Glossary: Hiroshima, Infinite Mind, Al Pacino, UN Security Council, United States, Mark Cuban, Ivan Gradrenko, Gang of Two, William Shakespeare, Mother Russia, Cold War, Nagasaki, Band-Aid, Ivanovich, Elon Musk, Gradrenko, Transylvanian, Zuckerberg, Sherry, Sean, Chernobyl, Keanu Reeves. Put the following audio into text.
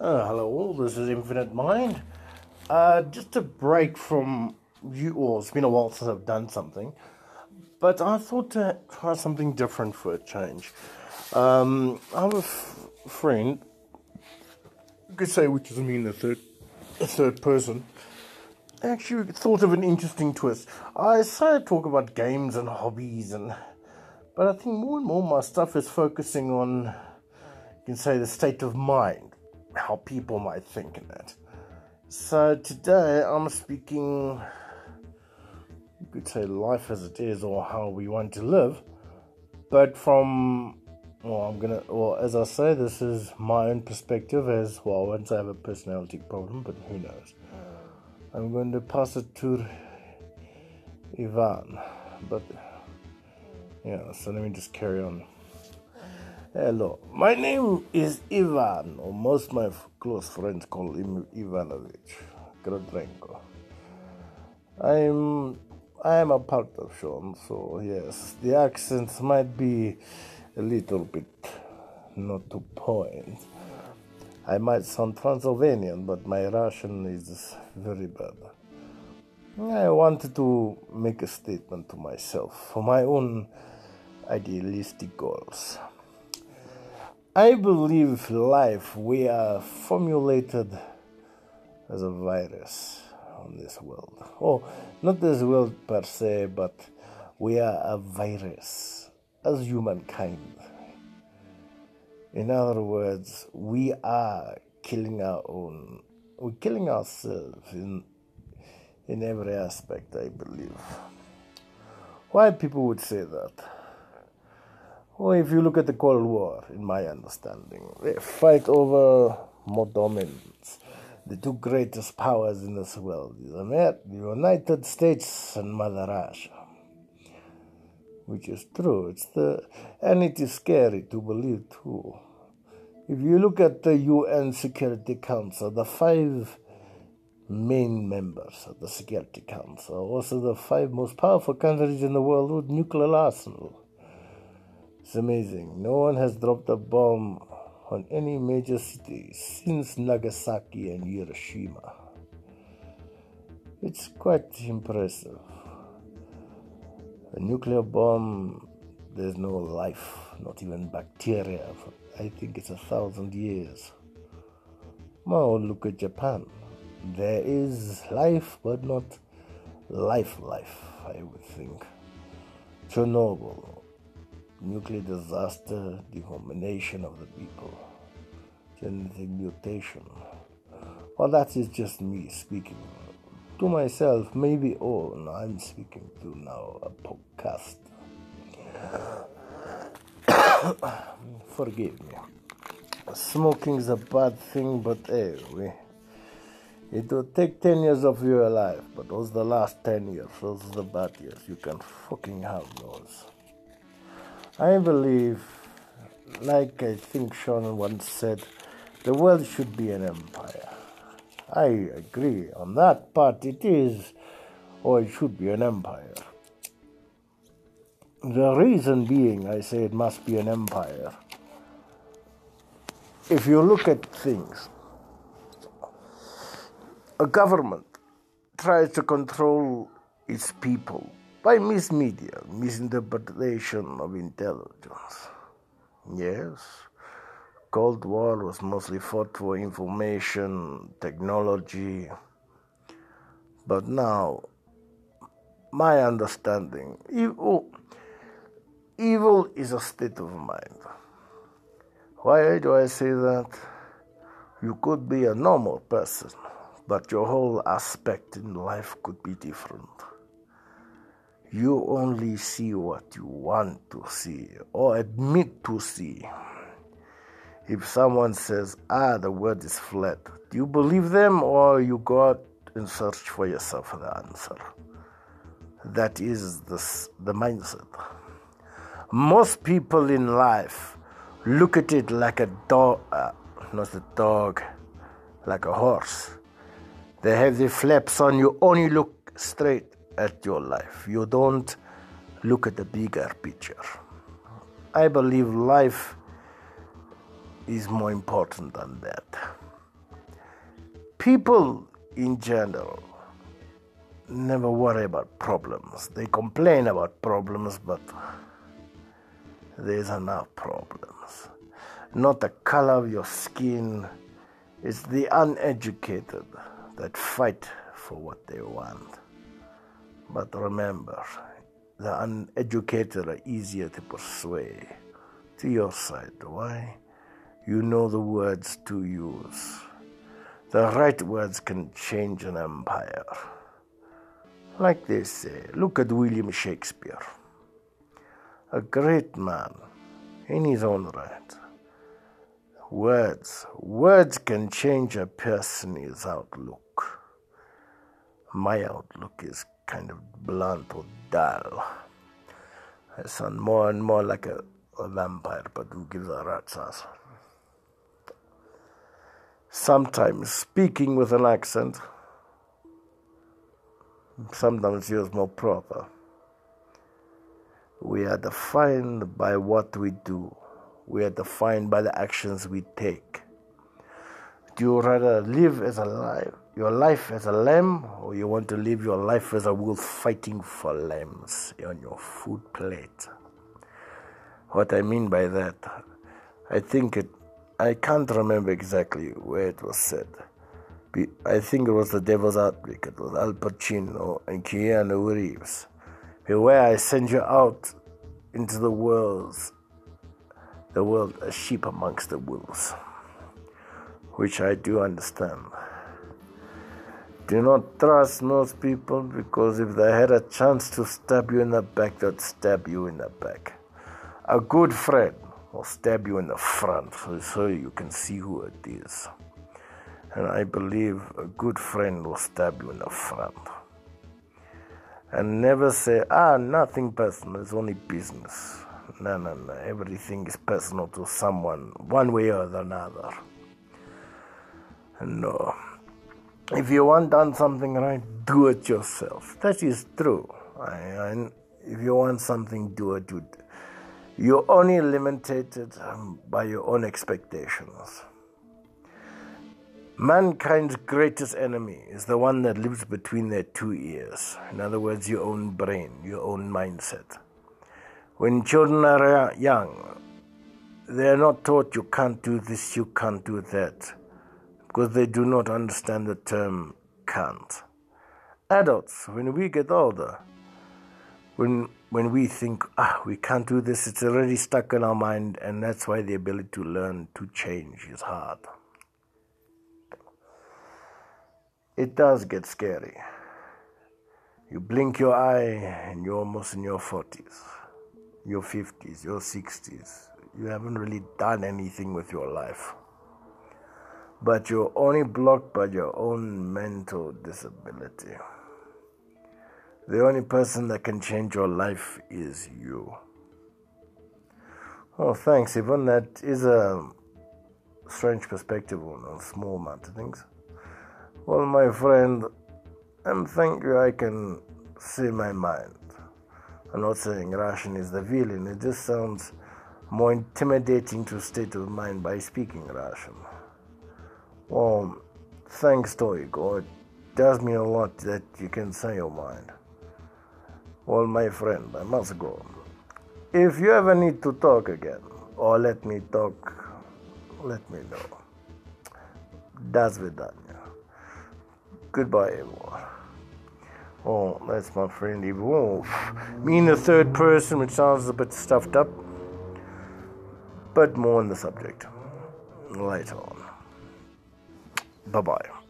Hello all, this is Infinite Mind. Just a break from you all. It's been a while since I've done something, but I thought to try something different for a change. I have a friend, you could say, which doesn't mean the third person, actually thought of an interesting twist. I started to talk about games and hobbies, but I think more and more my stuff is focusing on, you can say, the state of mind, how people might think in that. So today I'm speaking, you could say, life as it is, or how we want to live, but from, as I say, this is my own perspective as well. Once I have a personality problem, but who knows. I'm going to pass it to Ivan, but yeah, so let me just carry on. Hello, my name is Ivan, or most of my close friends call him Ivanovich, Gradrenko. I am a part of Sean, so yes, the accents might be a little bit not to point. I might sound Transylvanian, but my Russian is very bad. I wanted to make a statement to myself for my own idealistic goals. I believe life, we are formulated as a virus on this world. Oh, not this world per se, but we are a virus as humankind. In other words, we are killing we're killing ourselves in every aspect, I believe. Why people would say that? Well, if you look at the Cold War, in my understanding, they fight over more dominance. The two greatest powers in this world is the United States and Mother Russia, which is true. And it is scary to believe too. If you look at the UN Security Council, the five main members of the Security Council, also the five most powerful countries in the world with nuclear arsenal. It's amazing. No one has dropped a bomb on any major city since Nagasaki and Hiroshima. It's quite impressive. A nuclear bomb, there's no life, not even bacteria, for I think it's 1,000 years. Now look at Japan. There is life, but not life, I would think. Chernobyl. Nuclear disaster, dehumanization of the people, genetic mutation. Well, that is just me speaking to myself, maybe. Oh, no, I'm speaking to now a podcast. Forgive me. Smoking is a bad thing, but hey, it will take 10 years of your life, but those are the last 10 years, those are the bad years. You can fucking have those. I believe, like I think Sean once said, the world should be an empire. I agree on that part. It is, or it should be, an empire. The reason being, I say it must be an empire. If you look at things, a government tries to control its people by mismedia, misinterpretation of intelligence. Yes, Cold War was mostly fought for information, technology. But now, my understanding, evil is a state of mind. Why do I say that? You could be a normal person, but your whole aspect in life could be different. You only see what you want to see, or admit to see. If someone says, the word is flat, do you believe them, or you go out and search for yourself for the answer? That is the mindset. Most people in life look at it like like a horse. They have the flaps on, you only look straight at your life. You don't look at the bigger picture. I believe life is more important than that. people in general never worry about problems. They complain about problems, but there's enough problems. Not the color of your skin, it's the uneducated that fight for what they want. But remember, the uneducated are easier to persuade to your side. Why? You know the words to use. The right words can change an empire. Like they say, look at William Shakespeare. A great man in his own right. Words can change a person's outlook. My outlook is kind of blunt or dull. I sound more and more like a vampire, but who gives a rat's ass? Sometimes speaking with an accent, sometimes yours more proper. We are defined by what we do. We are defined by the actions we take. Do you rather live as a lion, your life as a lamb, or you want to live your life as a wolf fighting for lambs on your food plate? What I mean by that, I can't remember exactly where it was said. I think it was The Devil's Advocate. It was Al Pacino and Keanu Reeves. Beware, I send you out into the world as sheep amongst the wolves, which I do understand. Do not trust most people, because if they had a chance to stab you in the back, they'd stab you in the back. A good friend will stab you in the front so you can see who it is. And I believe a good friend will stab you in the front. And never say, nothing personal, it's only business. No, everything is personal to someone, one way or another. And no. If you want done something right, do it yourself. That is true. If you want something, do it. You're only limited by your own expectations. Mankind's greatest enemy is the one that lives between their two ears. In other words, your own brain, your own mindset. When children are young, they are not taught you can't do this, you can't do that, because they do not understand the term can't. Adults, when we get older, when we think, we can't do this, it's already stuck in our mind, and that's why the ability to learn, to change is hard. It does get scary. You blink your eye and you're almost in your 40s, your 50s, your 60s. You haven't really done anything with your life. But you're only blocked by your own mental disability. The only person that can change your life is you. Oh, thanks, Yvonne. That is a strange perspective on a small amount of things. Well, my friend, I'm thankful I can see my mind. I'm not saying Russian is the villain. It just sounds more intimidating to state of mind by speaking Russian. Well, thanks, Toiko. It does mean a lot that you can say your mind. Well, my friend, I must go. If you ever need to talk again, or let me talk, let me know. That's Vidania. Goodbye, everyone. Oh, that's my friend Ivo. Me in the third person, which sounds a bit stuffed up, but more on the subject later on. Bye-bye.